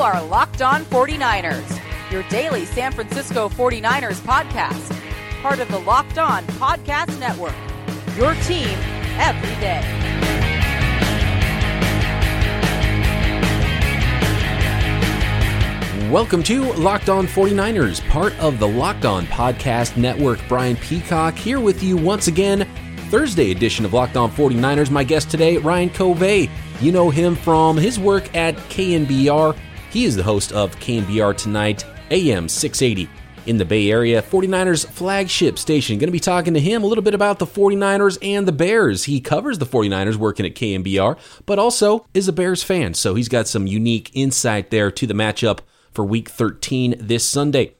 You are Locked On 49ers, your daily San Francisco 49ers podcast, part of the Locked On Podcast Network, your team every day. Welcome to Locked On 49ers, part of the Locked On Podcast Network. Brian Peacock here with you once again, Thursday edition of Locked On 49ers. My guest today, Ryan Covey. You know him from his work at KNBR. He is the host of KNBR Tonight, AM 680 in the Bay Area, 49ers flagship station. Going to be talking to him a little bit about the 49ers and the Bears. He covers the 49ers working at KNBR, but also is a Bears fan, so he's got some unique insight there to the matchup for Week 13 this Sunday.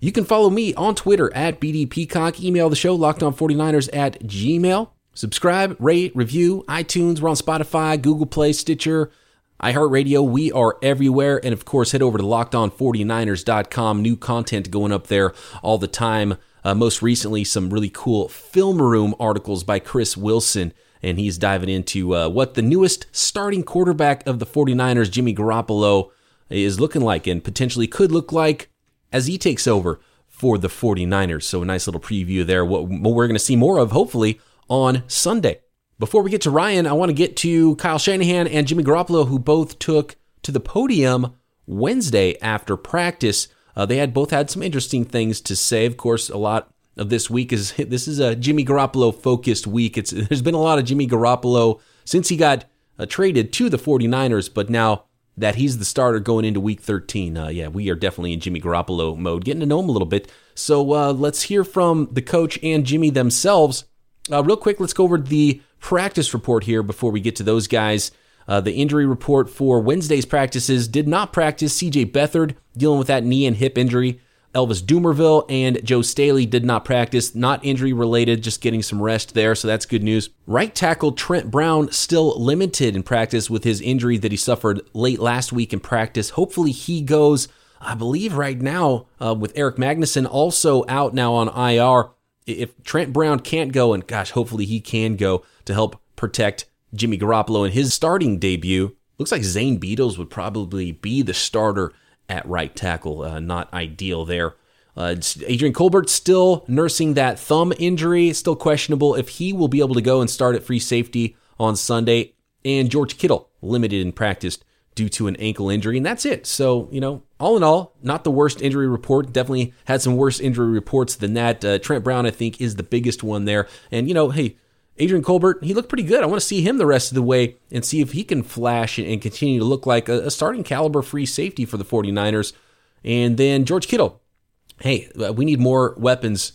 You can follow me on Twitter at BD Peacock. Email the show, LockedOn49ers at Gmail. Subscribe, rate, review, iTunes. We're on Spotify, Google Play, Stitcher, iHeartRadio. We are everywhere. And of course, head over to LockedOn49ers.com. New content going up there all the time. Most recently, some really cool film room articles by Chris Wilson. And he's diving into what the newest starting quarterback of the 49ers, Jimmy Garoppolo, is looking like and potentially could look like as he takes over for the 49ers. So a nice little preview there. What we're going to see more of, hopefully, on Sunday. Before we get to Ryan, I want to get to Kyle Shanahan and Jimmy Garoppolo, who both took to the podium Wednesday after practice. They had some interesting things to say. Of course, a lot of this week is a Jimmy Garoppolo focused week. There's been a lot of Jimmy Garoppolo since he got traded to the 49ers, but now that he's the starter going into Week 13. We are definitely in Jimmy Garoppolo mode, getting to know him a little bit. So let's hear from the coach and Jimmy themselves. Real quick, let's go over the practice report here before we get to those guys. The injury report for Wednesday's practices: did not practice C.J. Beathard, dealing with that knee and hip injury. Elvis Dumervil and Joe Staley did not practice, not injury-related, just getting some rest there, so that's good news. Right tackle Trent Brown still limited in practice with his injury that he suffered late last week in practice. Hopefully he goes, I believe right now, with Eric Magnuson also out now on IR. If Trent Brown can't go, and gosh, hopefully he can go to help protect Jimmy Garoppolo in his starting debut, looks like Zane Beadles would probably be the starter at right tackle. Not ideal there. Adrian Colbert still nursing that thumb injury. Still questionable if he will be able to go and start at free safety on Sunday. And George Kittle limited in practice due to an ankle injury. And that's it. So, all in all, not the worst injury report. Definitely had some worse injury reports than that. Trent Brown, I think, is the biggest one there. And, Adrian Colbert, he looked pretty good. I want to see him the rest of the way and see if he can flash and continue to look like a starting caliber free safety for the 49ers. And then George Kittle. Hey, we need more weapons.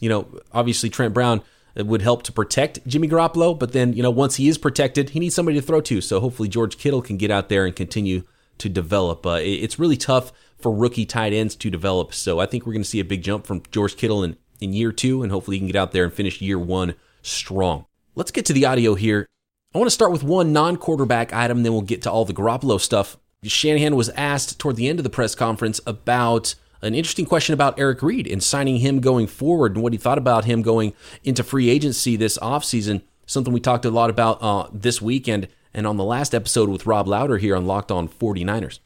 Obviously Trent Brown would help to protect Jimmy Garoppolo, but then, once he is protected, he needs somebody to throw to. So hopefully George Kittle can get out there and continue to develop. It's really tough for rookie tight ends to develop. So I think we're going to see a big jump from George Kittle in year two, and hopefully he can get out there and finish year one strong. Let's get to the audio here. I want to start with one non-quarterback item, then we'll get to all the Garoppolo stuff. Shanahan was asked toward the end of the press conference about an interesting question about Eric Reid and signing him going forward and what he thought about him going into free agency this offseason, something we talked a lot about this weekend and on the last episode with Rob Lauder here on Locked On 49ers.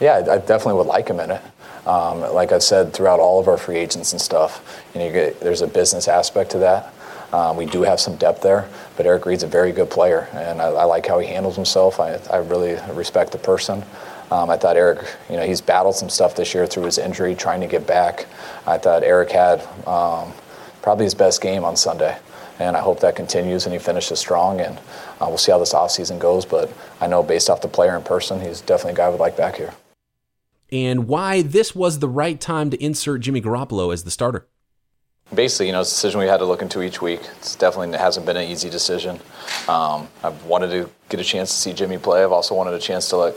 Yeah, I definitely would like him in it. Like I've said throughout all of our free agents and stuff, there's a business aspect to that. We do have some depth there, but Eric Reid's a very good player, and I like how he handles himself. I really respect the person. I thought Eric, he's battled some stuff this year through his injury, trying to get back. I thought Eric had probably his best game on Sunday, and I hope that continues and he finishes strong, and we'll see how this offseason goes. But I know based off the player in person, he's definitely a guy I would like back here. And why this was the right time to insert Jimmy Garoppolo as the starter? Basically, it's a decision we had to look into each week. It's definitely hasn't been an easy decision. I've wanted to get a chance to see Jimmy play. I've also wanted a chance to let,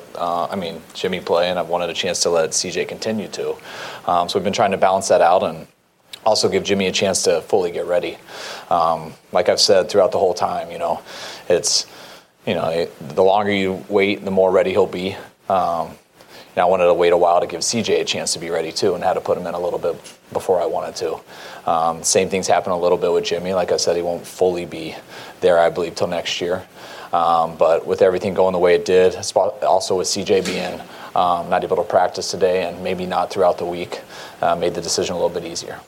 Jimmy play, and I've wanted a chance to let CJ continue to. So we've been trying to balance that out and also give Jimmy a chance to fully get ready. Like I've said throughout the whole time, the longer you wait, the more ready he'll be. And I wanted to wait a while to give CJ a chance to be ready too, and had to put him in a little bit before I wanted to. Same things happen a little bit with Jimmy. Like I said, he won't fully be there, I believe, till next year. But with everything going the way it did, also with CJ being not able to practice today and maybe not throughout the week, made the decision a little bit easier.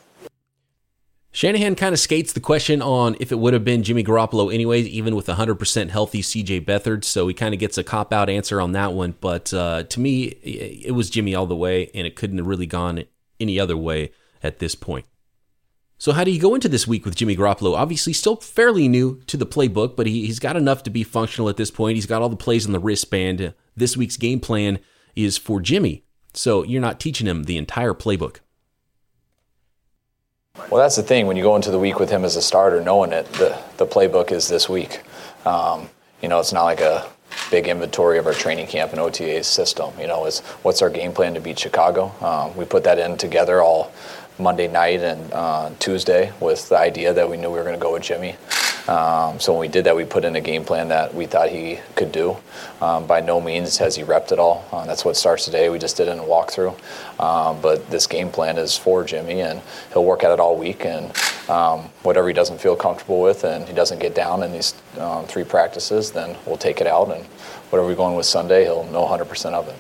Shanahan kind of skates the question on if it would have been Jimmy Garoppolo anyways, even with 100% healthy C.J. Beathard, so he kind of gets a cop-out answer on that one. But to me, it was Jimmy all the way, and it couldn't have really gone any other way at this point. So how do you go into this week with Jimmy Garoppolo? Obviously still fairly new to the playbook, but he's got enough to be functional at this point. He's got all the plays on the wristband. This week's game plan is for Jimmy, so you're not teaching him the entire playbook. Well, that's the thing. When you go into the week with him as a starter, knowing it, the playbook is this week. It's not like a big inventory of our training camp and OTA system. It's what's our game plan to beat Chicago. We put that in together all Monday night and Tuesday with the idea that we knew we were going to go with Jimmy. So when we did that, we put in a game plan that we thought he could do. By no means has he repped it all. That's what starts today. We just did it in a walkthrough. But this game plan is for Jimmy, and he'll work at it all week. And whatever he doesn't feel comfortable with and he doesn't get down in these three practices, then we'll take it out. And whatever we're going with Sunday, he'll know 100% of it.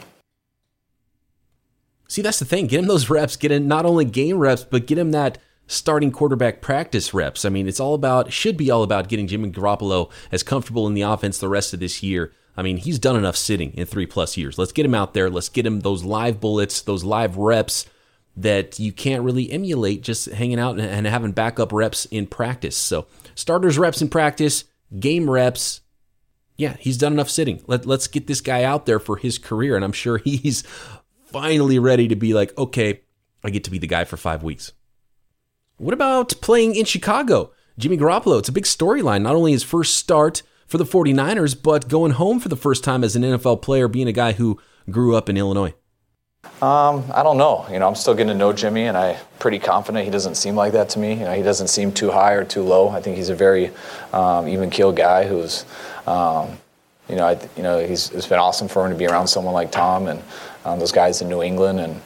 See, that's the thing. Get him those reps. Get him not only game reps, but get him that starting quarterback practice reps. I mean, it should be all about getting Jimmy Garoppolo as comfortable in the offense the rest of this year. I mean, he's done enough sitting in 3+ years. Let's get him out there. Let's get him those live bullets, those live reps that you can't really emulate just hanging out and having backup reps in practice. So starters reps in practice, game reps. Yeah, he's done enough sitting. Let's get this guy out there for his career. And I'm sure he's finally ready to be like, okay, I get to be the guy for 5 weeks. What about playing in Chicago? Jimmy Garoppolo, it's a big storyline. Not only his first start for the 49ers, but going home for the first time as an NFL player, being a guy who grew up in Illinois. I don't know. I'm still getting to know Jimmy, and I'm pretty confident he doesn't seem like that to me. He doesn't seem too high or too low. I think he's a very even-keeled guy who's, it's been awesome for him to be around someone like Tom and those guys in New England. And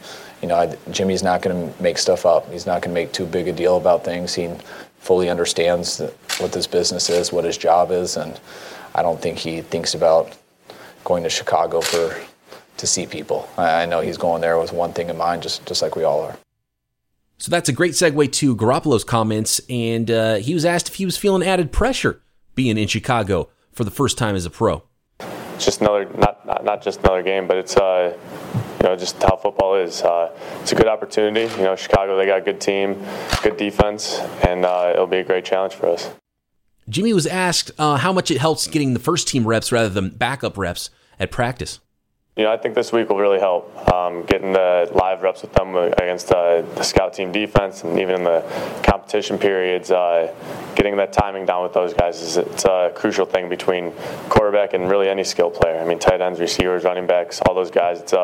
Jimmy's not going to make stuff up. He's not going to make too big a deal about things. He fully understands what this business is, what his job is, and I don't think he thinks about going to Chicago to see people. I know he's going there with one thing in mind, just like we all are. So that's a great segue to Garoppolo's comments, and he was asked if he was feeling added pressure being in Chicago for the first time as a pro. It's just another, not just another game, but it's just how football is. It's a good opportunity. Chicago, they got a good team, good defense, and it'll be a great challenge for us. Jimmy was asked how much it helps getting the first team reps rather than backup reps at practice. I think this week will really help. Getting the live reps with them against the scout team defense, and even in the competition periods, getting that timing down with those guys it's a crucial thing between quarterback and really any skill player. I mean, tight ends, receivers, running backs, all those guys, they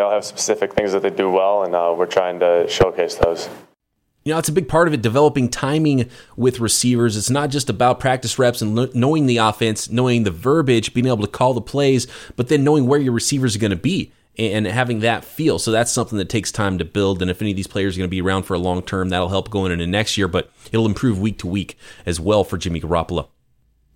all have specific things that they do well, and we're trying to showcase those. It's a big part of it, developing timing with receivers. It's not just about practice reps and knowing the offense, knowing the verbiage, being able to call the plays, but then knowing where your receivers are going to be and having that feel. So that's something that takes time to build. And if any of these players are going to be around for a long term, that'll help going into next year, but it'll improve week to week as well for Jimmy Garoppolo.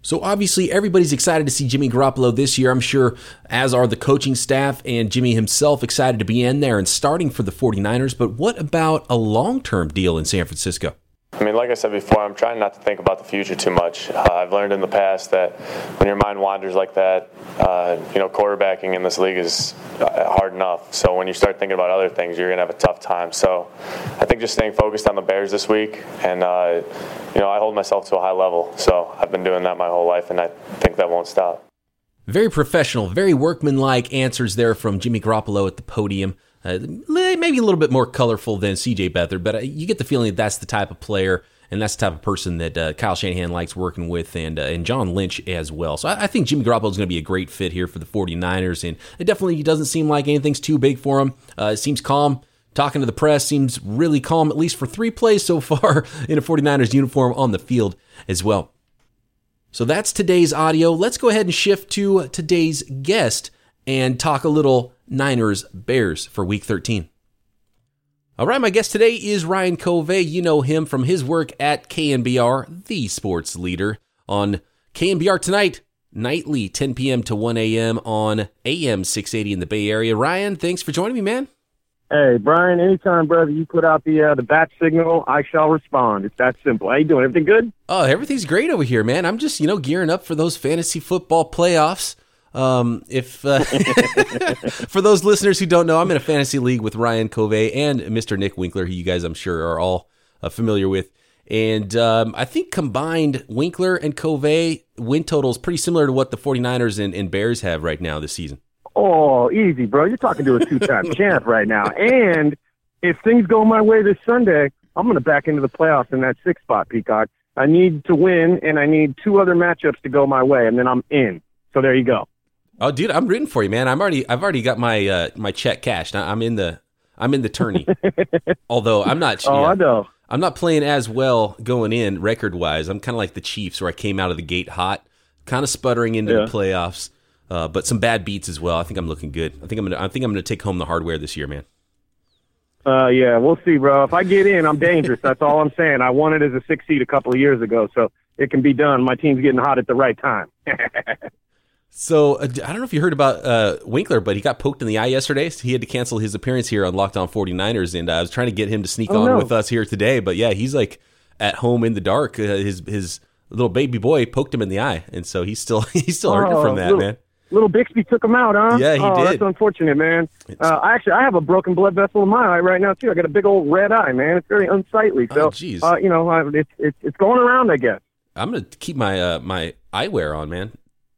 So obviously everybody's excited to see Jimmy Garoppolo this year, I'm sure, as are the coaching staff and Jimmy himself excited to be in there and starting for the 49ers. But what about a long-term deal in San Francisco? Like I said before, I'm trying not to think about the future too much. I've learned in the past that when your mind wanders like that, quarterbacking in this league is hard enough. So when you start thinking about other things, you're going to have a tough time. So I think just staying focused on the Bears this week, and I hold myself to a high level. So I've been doing that my whole life, and I think that won't stop. Very professional, very workmanlike answers there from Jimmy Garoppolo at the podium. Maybe a little bit more colorful than C.J. Beathard, but you get the feeling that that's the type of player and that's the type of person that Kyle Shanahan likes working with, and John Lynch as well. So I think Jimmy Garoppolo is going to be a great fit here for the 49ers, and it definitely doesn't seem like anything's too big for him. It seems calm. Talking to the press, seems really calm, at least for 3 plays so far in a 49ers uniform on the field as well. So that's today's audio. Let's go ahead and shift to today's guest, and talk a little Niners-Bears for Week 13. All right, my guest today is Ryan Covey. You know him from his work at KNBR, the sports leader, on KNBR Tonight, nightly 10 p.m. to 1 a.m. on AM 680 in the Bay Area. Ryan, thanks for joining me, man. Hey, Brian, anytime, brother, you put out the bat signal, I shall respond. It's that simple. How you doing? Everything good? Oh, everything's great over here, man. I'm just, gearing up for those fantasy football playoffs. For those listeners who don't know, I'm in a fantasy league with Ryan Covey and Mr. Nick Winkler, who you guys, I'm sure, are all familiar with. And I think combined Winkler and Covey win totals pretty similar to what the 49ers and Bears have right now this season. Oh, easy, bro. You're talking to a two-time champ right now. And if things go my way this Sunday, I'm going to back into the playoffs in that sixth spot, Peacock. I need to win, and I need two other matchups to go my way, and then I'm in. So there you go. Oh, dude, I'm rooting for you, man. I've already got my my check cashed. I'm in the tourney. Although I'm not. Oh, yeah, I know. I'm not playing as well going in record-wise. I'm kind of like the Chiefs, where I came out of the gate hot, kind of sputtering into the playoffs. But some bad beats as well. I think I'm looking good. I think I'm gonna take home the hardware this year, man. Yeah, we'll see, bro. If I get in, I'm dangerous. That's all I'm saying. I won it as a 6 seed a couple of years ago, so it can be done. My team's getting hot at the right time. So I don't know if you heard about Winkler, but he got poked in the eye yesterday. So he had to cancel his appearance here on Locked On 49ers, and I was trying to get him to sneak on with us here today. But yeah, he's like at home in the dark. His little baby boy poked him in the eye, and so he's still hurting from that, man. Little Bixby took him out, huh? Yeah, he did. That's unfortunate, man. I have a broken blood vessel in my eye right now, too. I got a big old red eye, man. It's very unsightly. So, it's going around, I guess. I'm going to keep my my eyewear on, man.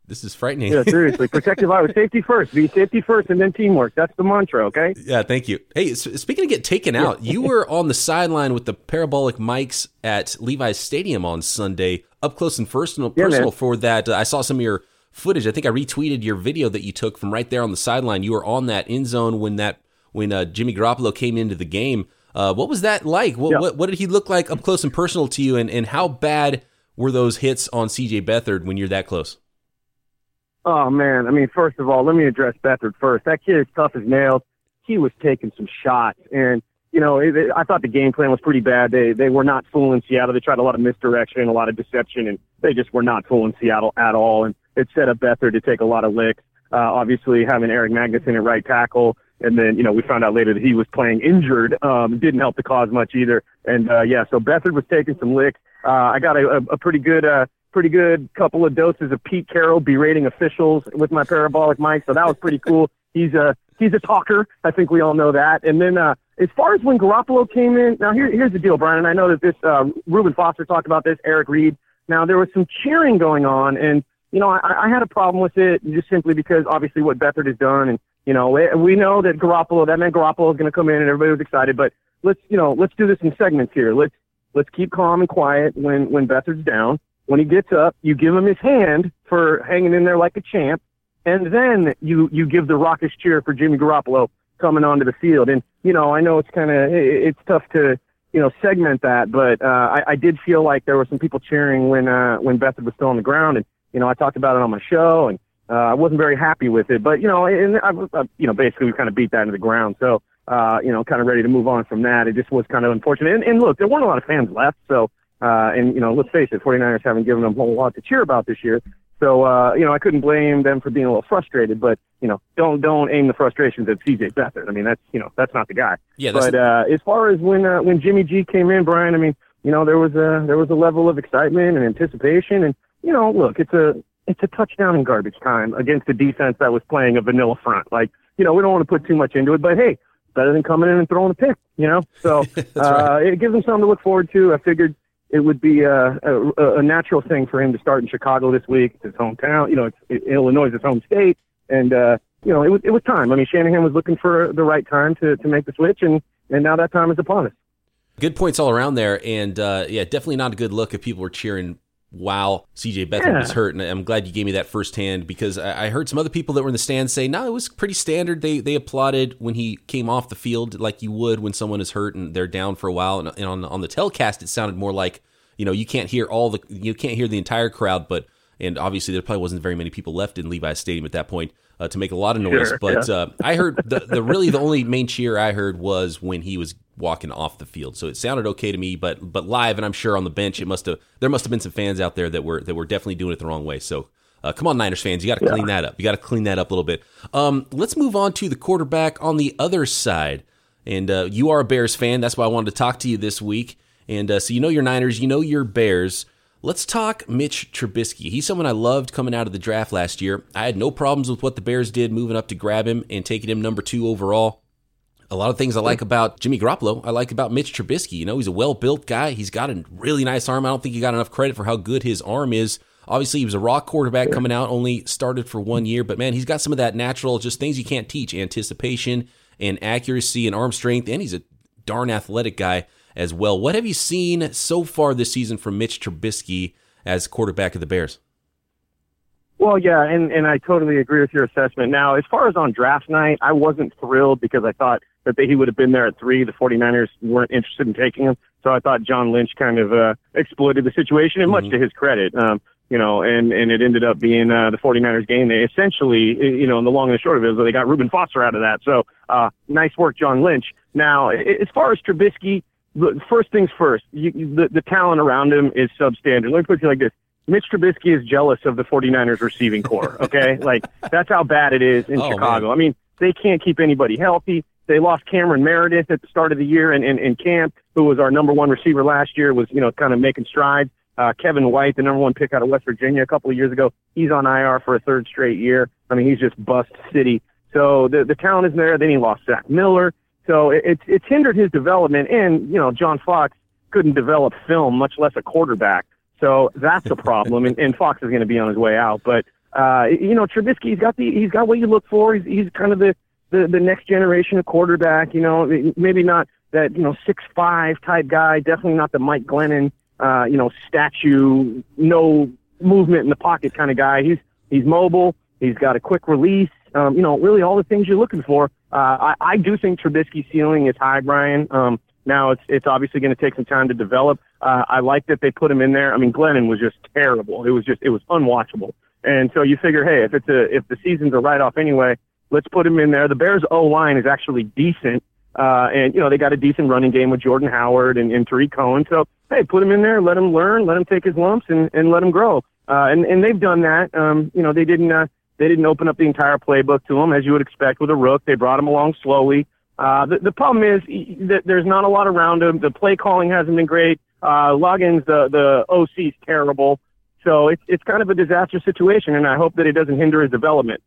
This is frightening. Yeah, seriously. Protective eyewear. Safety first. Be safety first and then teamwork. That's the mantra, okay? Yeah, thank you. Hey, speaking of getting taken out, you were on the sideline with the parabolic mics at Levi's Stadium on Sunday, up close and personal for that. I saw some of your footage. I think I retweeted your video that you took from right there on the sideline. You were on that end zone when Jimmy Garoppolo came into the game. What was that like? What did he look like up close and personal to you? And how bad were those hits on C.J. Beathard when you're that close? Oh man, I mean, first of all, let me address Beathard first. That kid is tough as nails. He was taking some shots, and I thought the game plan was pretty bad. They were not fooling Seattle. They tried a lot of misdirection, a lot of deception, and they just were not fooling Seattle at all. And it set up Beathard to take a lot of licks. Obviously, having Eric Magnuson at right tackle, and then, we found out later that he was playing injured, didn't help the cause much either. And, so Beathard was taking some licks. I got a pretty good couple of doses of Pete Carroll berating officials with my parabolic mic, so that was pretty cool. He's a talker. I think we all know that. And then as far as when Garoppolo came in, now here's the deal, Brian, and I know that this Reuben Foster talked about this, Eric Reid. Now, there was some cheering going on, and I had a problem with it just simply because obviously what Beathard has done, and we know that Garoppolo is going to come in, and everybody was excited. But let's do this in segments here. Let's keep calm and quiet when Beathard's down. When he gets up, you give him his hand for hanging in there like a champ, and then you give the raucous cheer for Jimmy Garoppolo coming onto the field. And I know it's kind of it's tough to segment that, but I did feel like there were some people cheering when Beathard was still on the ground and. I talked about it on my show, and I wasn't very happy with it. But basically we kind of beat that into the ground. So kind of ready to move on from that. It just was kind of unfortunate. And look, there weren't a lot of fans left. So let's face it, 49ers haven't given them a whole lot to cheer about this year. So I couldn't blame them for being a little frustrated. But don't aim the frustrations at C.J. Beathard. I mean, that's that's not the guy. Yeah. But as far as when Jimmy G came in, Brian, I mean there was a level of excitement and anticipation and. Look, it's a touchdown in garbage time against a defense that was playing a vanilla front. Like, we don't want to put too much into it, but hey, better than coming in and throwing a pick, So right. It gives him something to look forward to. I figured it would be a natural thing for him to start in Chicago this week. It's his hometown. Illinois is his home state. And, it was time. I mean, Shanahan was looking for the right time to make the switch, and now that time is upon us. Good points all around there. And, definitely not a good look if people were cheering while C.J. Beathard was hurt, and I'm glad you gave me that firsthand because I heard some other people that were in the stands say, no, it was pretty standard. They applauded when he came off the field like you would when someone is hurt and they're down for a while. And on the telecast, it sounded more like, you can't hear the entire crowd, but And obviously, there probably wasn't very many people left in Levi's Stadium at that point to make a lot of noise. Sure, but yeah. I heard the only main cheer I heard was when he was walking off the field. So it sounded okay to me, but live, and I'm sure on the bench, there must have been some fans out there that were definitely doing it the wrong way. So come on, Niners fans, you got to clean that up. You got to clean that up a little bit. Let's move on to the quarterback on the other side. And you are a Bears fan. That's why I wanted to talk to you this week. And so you know your Niners, you know your Bears. Let's talk Mitch Trubisky. He's someone I loved coming out of the draft last year. I had no problems with what the Bears did moving up to grab him and taking him number 2 overall. A lot of things I like about Jimmy Garoppolo, I like about Mitch Trubisky. You know, he's a well-built guy. He's got a really nice arm. I don't think he got enough credit for how good his arm is. Obviously, he was a raw quarterback coming out, only started for 1 year. But, man, he's got some of that natural, just things you can't teach, anticipation and accuracy and arm strength. And he's a darn athletic guy as well. What have you seen so far this season from Mitch Trubisky as quarterback of the Bears? Well, yeah, and I totally agree with your assessment. Now, as far as on draft night, I wasn't thrilled because I thought that he would have been there at 3. The 49ers weren't interested in taking him. So I thought John Lynch kind of exploited the situation, and much to his credit, and it ended up being the 49ers game. They essentially, in the long and the short of it, they got Reuben Foster out of that. So nice work, John Lynch. Now, as far as Trubisky, first things first, the talent around him is substandard. Let me put it like this. Mitch Trubisky is jealous of the 49ers receiving corps, okay? Like, that's how bad it is in Chicago. Man. I mean, they can't keep anybody healthy. They lost Cameron Meredith at the start of the year in camp, who was our number 1 receiver last year, was, kind of making strides. Kevin White, the number 1 pick out of West Virginia a couple of years ago, he's on IR for a 3rd straight year. I mean, he's just bust city. So the talent is there. Then he lost Zach Miller. So it's hindered his development, and John Fox couldn't develop film, much less a quarterback. So that's a problem, and Fox is going to be on his way out. But Trubisky, he's got what you look for. He's kind of the next generation of quarterback. Maybe not that 6'5" type guy. Definitely not the Mike Glennon statue, no movement in the pocket kind of guy. He's mobile. He's got a quick release. Really all the things you're looking for. I do think Trubisky's ceiling is high, Brian. Now it's obviously going to take some time to develop. I like that they put him in there. I mean, Glennon was just terrible. It was unwatchable. And so you figure, hey, if the season's a write-off anyway, let's put him in there. The Bears' O-line is actually decent. And they got a decent running game with Jordan Howard and Tariq Cohen. So, hey, put him in there, let him learn, let him take his lumps and let him grow. And they've done that. They didn't open up the entire playbook to him, as you would expect with a rook. They brought him along slowly. The problem is that there's not a lot around him. The play calling hasn't been great. Loggins, the OC's terrible. So it's kind of a disaster situation, and I hope that it doesn't hinder his development.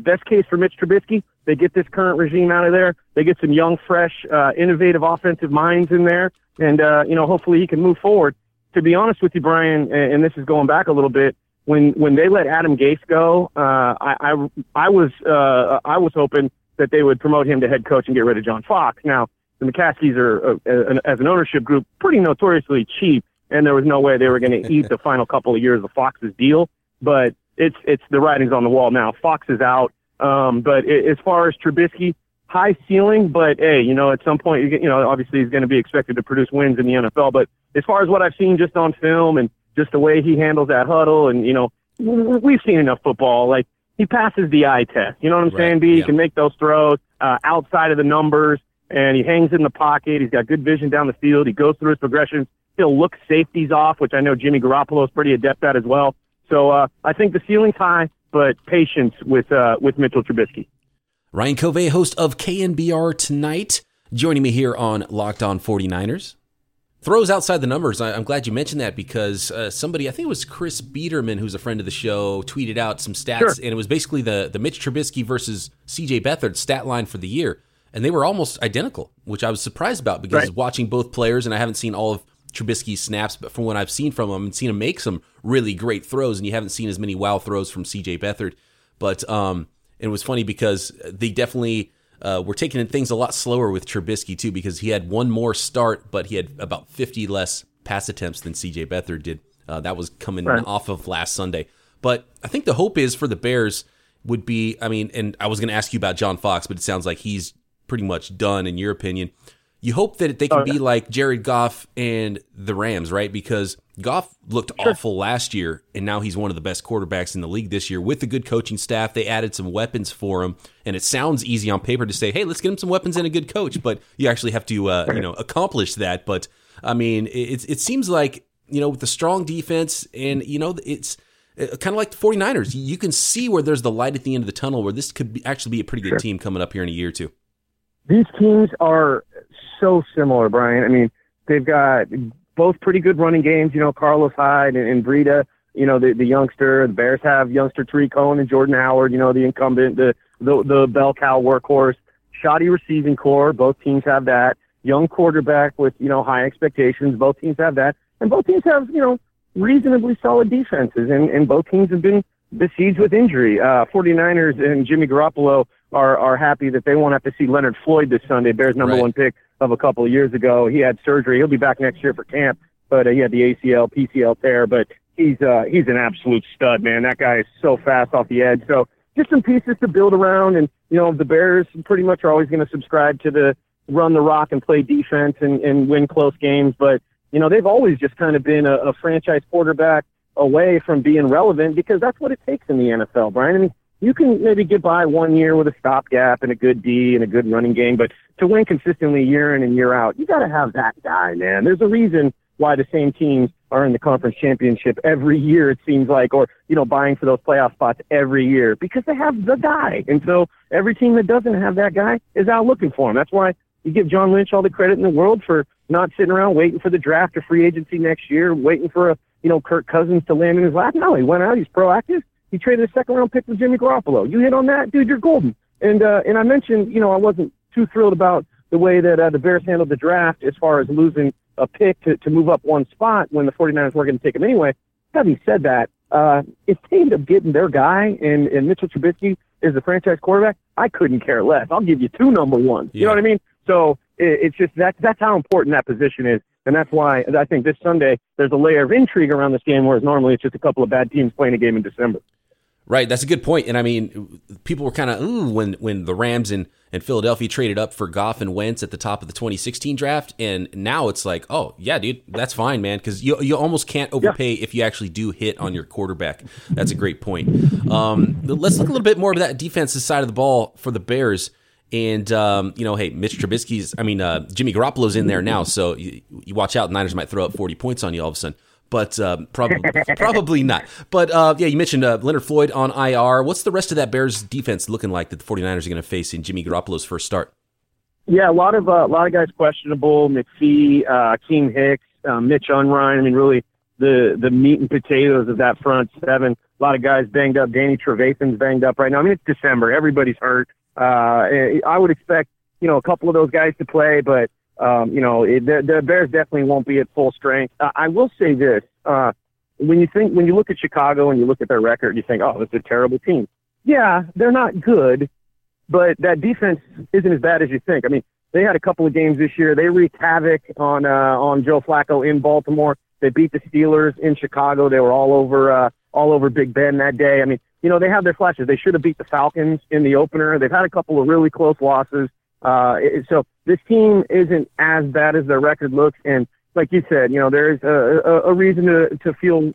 Best case for Mitch Trubisky, they get this current regime out of there. They get some young, fresh, innovative offensive minds in there, and, hopefully he can move forward. To be honest with you, Brian, and this is going back a little bit, When they let Adam Gase go, I was hoping that they would promote him to head coach and get rid of John Fox. Now the McCaskies are as an ownership group pretty notoriously cheap, and there was no way they were going to eat the final couple of years of Fox's deal. But it's the writing's on the wall now. Fox is out. But as far as Trubisky, high ceiling, but hey, at some point, obviously he's going to be expected to produce wins in the NFL. But as far as what I've seen just on film and just the way he handles that huddle, and, we've seen enough football. Like, he passes the eye test. You know what I'm saying, B? Yeah. He can make those throws outside of the numbers, and he hangs in the pocket. He's got good vision down the field. He goes through his progressions. He'll look safeties off, which I know Jimmy Garoppolo is pretty adept at as well. So I think the ceiling's high, but patience with Mitchell Trubisky. Ryan Covey, host of KNBR Tonight, joining me here on Locked On 49ers. Throws outside the numbers. I'm glad you mentioned that because somebody, I think it was Chris Biederman, who's a friend of the show, tweeted out some stats, and it was basically the Mitch Trubisky versus C.J. Beathard stat line for the year, and they were almost identical, which I was surprised about because watching both players, and I haven't seen all of Trubisky's snaps, but from what I've seen from him, I've seen him make some really great throws, and you haven't seen as many wow throws from C.J. Beathard. But it was funny because they definitely... we're taking things a lot slower with Trubisky, too, because he had 1 more start, but he had about 50 less pass attempts than C.J. Beathard did. That was coming off of last Sunday. But I think the hope is for the Bears would be, and I was going to ask you about John Fox, but it sounds like he's pretty much done, in your opinion. You hope that they can be like Jared Goff and the Rams, right? Because Goff looked awful last year, and now he's one of the best quarterbacks in the league this year with a good coaching staff. They added some weapons for him, and it sounds easy on paper to say, hey, let's get him some weapons and a good coach, but you actually have to accomplish that. But, I mean, it seems like, with the strong defense and, it's kind of like the 49ers. You can see where there's the light at the end of the tunnel where this could actually be a pretty good team coming up here in a year or two. These teams are so similar, Brian. I mean, they've got both pretty good running games. Carlos Hyde and Breida, the youngster. The Bears have youngster Tariq Cohen and Jordan Howard, the incumbent, the bell cow workhorse. Shoddy receiving core, both teams have that. Young quarterback with, high expectations, both teams have that. And both teams have, reasonably solid defenses. And both teams have been besieged with injury. 49ers and Jimmy Garoppolo are happy that they won't have to see Leonard Floyd this Sunday, Bears' number one pick of a couple of years ago. He had surgery. He'll be back next year for camp, but he had the ACL, PCL tear, but he's an absolute stud, man. That guy is so fast off the edge. So just some pieces to build around, and, the Bears pretty much are always going to subscribe to the run the rock and play defense and win close games, but, they've always just kind of been a franchise quarterback away from being relevant because that's what it takes in the NFL, Brian. I mean, you can maybe get by 1 year with a stopgap and a good D and a good running game, but to win consistently year in and year out, you got to have that guy, man. There's a reason why the same teams are in the conference championship every year, it seems like, or, buying for those playoff spots every year because they have the guy. And so every team that doesn't have that guy is out looking for him. That's why you give John Lynch all the credit in the world for not sitting around waiting for the draft or free agency next year, waiting for, Kirk Cousins to land in his lap. No, he went out. He's proactive. He traded a second-round pick for Jimmy Garoppolo. You hit on that, dude, you're golden. And I mentioned, I wasn't too thrilled about the way that the Bears handled the draft as far as losing a pick to move up one spot when the 49ers were going to take him anyway. Having said that, if they end up getting their guy and Mitchell Trubisky is the franchise quarterback, I couldn't care less. I'll give you two number ones. Yeah. You know what I mean? So it's just that's how important that position is. And that's why I think this Sunday there's a layer of intrigue around this game, whereas normally it's just a couple of bad teams playing a game in December. Right, that's a good point. And, I mean, people were kind of, when the Rams and Philadelphia traded up for Goff and Wentz at the top of the 2016 draft, and now it's like, oh, yeah, dude, that's fine, man, because you almost can't overpay if you actually do hit on your quarterback. That's a great point. Let's look a little bit more of that defensive side of the ball for the Bears. And, Mitch Trubisky's, Jimmy Garoppolo's in there now, so you watch out. The Niners might throw up 40 points on you all of a sudden. But probably not. But, you mentioned Leonard Floyd on IR. What's the rest of that Bears defense looking like that the 49ers are going to face in Jimmy Garoppolo's first start? Yeah, a lot of guys questionable. McPhee, Keem Hicks, Mitch Unrein. I mean, really the meat and potatoes of that front seven. A lot of guys banged up. Danny Trevathan's banged up right now. I mean, it's December. Everybody's hurt. I would expect, a couple of those guys to play, but the Bears definitely won't be at full strength. I will say this. When you look at Chicago and you look at their record, you think, oh, this is a terrible team. Yeah, they're not good, but that defense isn't as bad as you think. I mean, they had a couple of games this year. They wreaked havoc on Joe Flacco in Baltimore. They beat the Steelers in Chicago. They were all over Big Ben that day. I mean, they have their flashes. They should have beat the Falcons in the opener. They've had a couple of really close losses. So this team isn't as bad as their record looks. And like you said, there is a reason to feel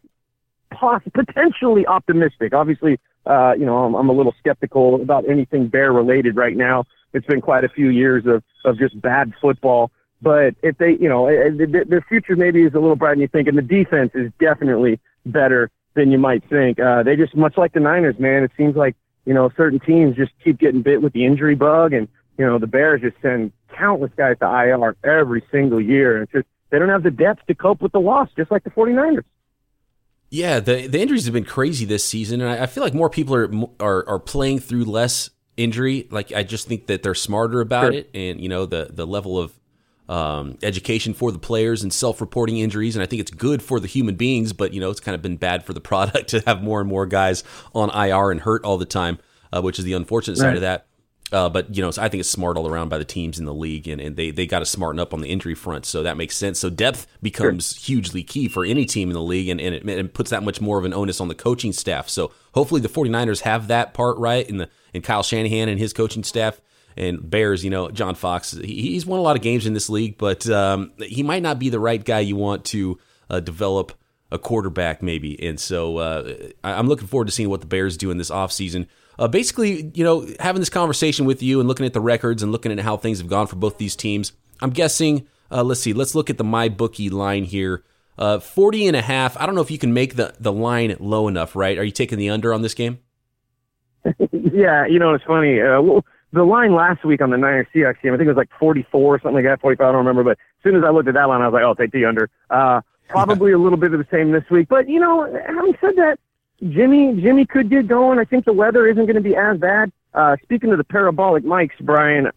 potentially optimistic. Obviously, I'm a little skeptical about anything Bear related right now. It's been quite a few years of just bad football. But if they, the future maybe is a little brighter than you think. And the defense is definitely better than you might think. They just, much like the Niners, man, it seems like, certain teams just keep getting bit with the injury bug and, the Bears just send countless guys to IR every single year. It's just they don't have the depth to cope with the loss, just like the 49ers. Yeah, the injuries have been crazy this season, and I feel like more people are playing through less injury. Like, I just think that they're smarter about it, and, the level of education for the players and self-reporting injuries, and I think it's good for the human beings, but, it's kind of been bad for the product to have more and more guys on IR and hurt all the time, which is the unfortunate side of that. But, I think it's smart all around by the teams in the league, and they got to smarten up on the injury front, so that makes sense. So depth becomes hugely key for any team in the league, and it puts that much more of an onus on the coaching staff. So hopefully the 49ers have that part right, and Kyle Shanahan and his coaching staff, and Bears, John Fox, he's won a lot of games in this league, but he might not be the right guy you want to develop a quarterback maybe. And so I'm looking forward to seeing what the Bears do in this offseason. Basically, you know, having this conversation with you and looking at the records and looking at how things have gone for both these teams, I'm guessing, let's look at the MyBookie line here. 40.5. I don't know if you can make the line low enough, right? Are you taking the under on this game? Yeah, you know, it's funny. The line last week on the Niners-Seahawks game, I think it was like 44 or something like that, 45, I don't remember. But as soon as I looked at that line, I was like, oh, I'll take the under. Probably a little bit of the same this week. But, you know, having said that, Jimmy could get going. I think the weather isn't going to be as bad. Speaking of the parabolic mics, Brian,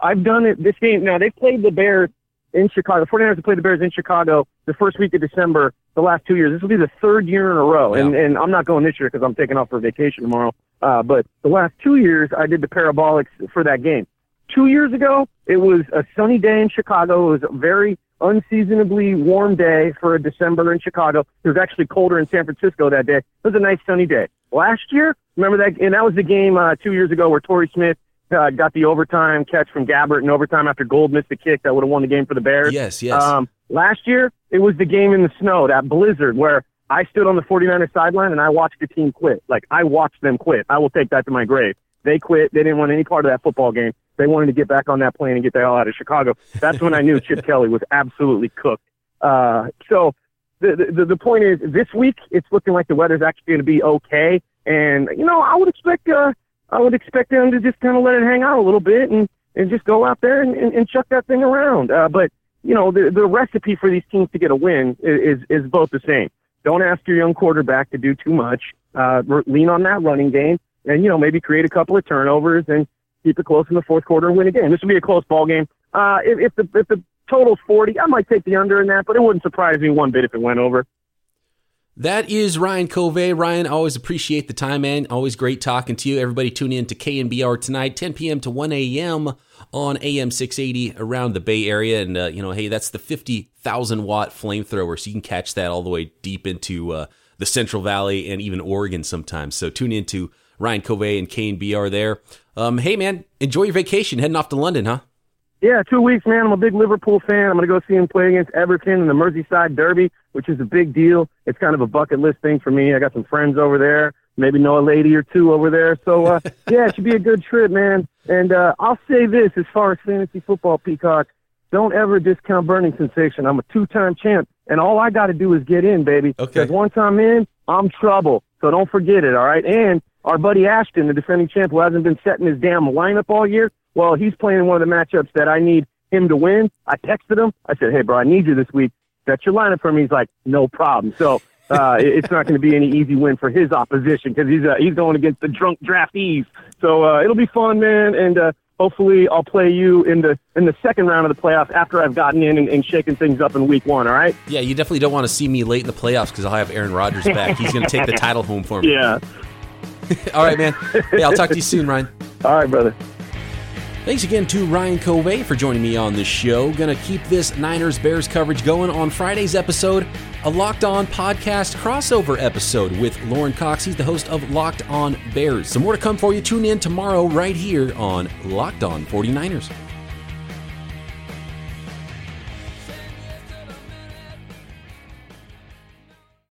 I've done it this game. Now, they've played the Bears in Chicago. The 49ers have played the Bears in Chicago the first week of December the last 2 years. This will be the third year in a row. Yeah. And I'm not going this year because I'm taking off for vacation tomorrow. But the last 2 years, I did the parabolics for that game. 2 years ago, it was a sunny day in Chicago. It was a very unseasonably warm day for a December in Chicago. It was actually colder in San Francisco that day. It was a nice sunny day. Last year, remember that? And that was the game 2 years ago where Torrey Smith got the overtime catch from Gabbert in overtime after Gold missed the kick that would have won the game for the Bears. Yes. Last year, it was the game in the snow, that blizzard, where I stood on the 49ers sideline and I watched the team quit. Like, I watched them quit. I will take that to my grave. They quit. They didn't want any part of that football game. They wanted to get back on that plane and get the hell out of Chicago. That's when I knew Chip Kelly was absolutely cooked. So the point is, this week it's looking like the weather's actually going to be okay. And you know, I would expect them to just kind of let it hang out a little bit and just go out there and chuck that thing around. But you know, the recipe for these teams to get a win is both the same. Don't ask your young quarterback to do too much. Lean on that running game, and you know, maybe create a couple of turnovers and keep it close in the fourth quarter and win again. This would be a close ball game. If the total's 40, I might take the under in that, but it wouldn't surprise me one bit if it went over. That is Ryan Covey. Ryan, always appreciate the time, man. Always great talking to you. Everybody tune in to KNBR tonight, 10 p.m. to 1 a.m. on AM 680 around the Bay Area. And, you know, hey, that's the 50,000-watt flamethrower, so you can catch that all the way deep into the Central Valley and even Oregon sometimes. So tune in to Ryan Covey and KNBR there. Hey, man, enjoy your vacation. Heading off to London, huh? Yeah, 2 weeks, man. I'm a big Liverpool fan. I'm going to go see him play against Everton in the Merseyside Derby, which is a big deal. It's kind of a bucket list thing for me. I got some friends over there, maybe know a lady or two over there. So, yeah, it should be a good trip, man. And I'll say this as far as fantasy football, Peacock, don't ever discount burning sensation. I'm a two-time champ, and all I got to do is get in, baby. Okay. Because once I'm in, I'm trouble. So don't forget it, all right? And our buddy Ashton, the defending champ, who hasn't been setting his damn lineup all year, well, he's playing in one of the matchups that I need him to win. I texted him. I said, hey, bro, I need you this week. Set your lineup for me. He's like, no problem. So it's not going to be any easy win for his opposition because he's going against the drunk draftees. So it'll be fun, man, and hopefully I'll play you in the second round of the playoffs after I've gotten in and shaken things up in week one, all right? Yeah, you definitely don't want to see me late in the playoffs because I'll have Aaron Rodgers back. He's going to take the title home for me. Yeah. All right, man. Hey, I'll talk to you soon, Ryan. All right, brother. Thanks again to Ryan Covey for joining me on this show. Going to keep this Niners-Bears coverage going on Friday's episode, a Locked On podcast crossover episode with Lauren Cox. He's the host of Locked On Bears. Some more to come for you. Tune in tomorrow right here on Locked On 49ers.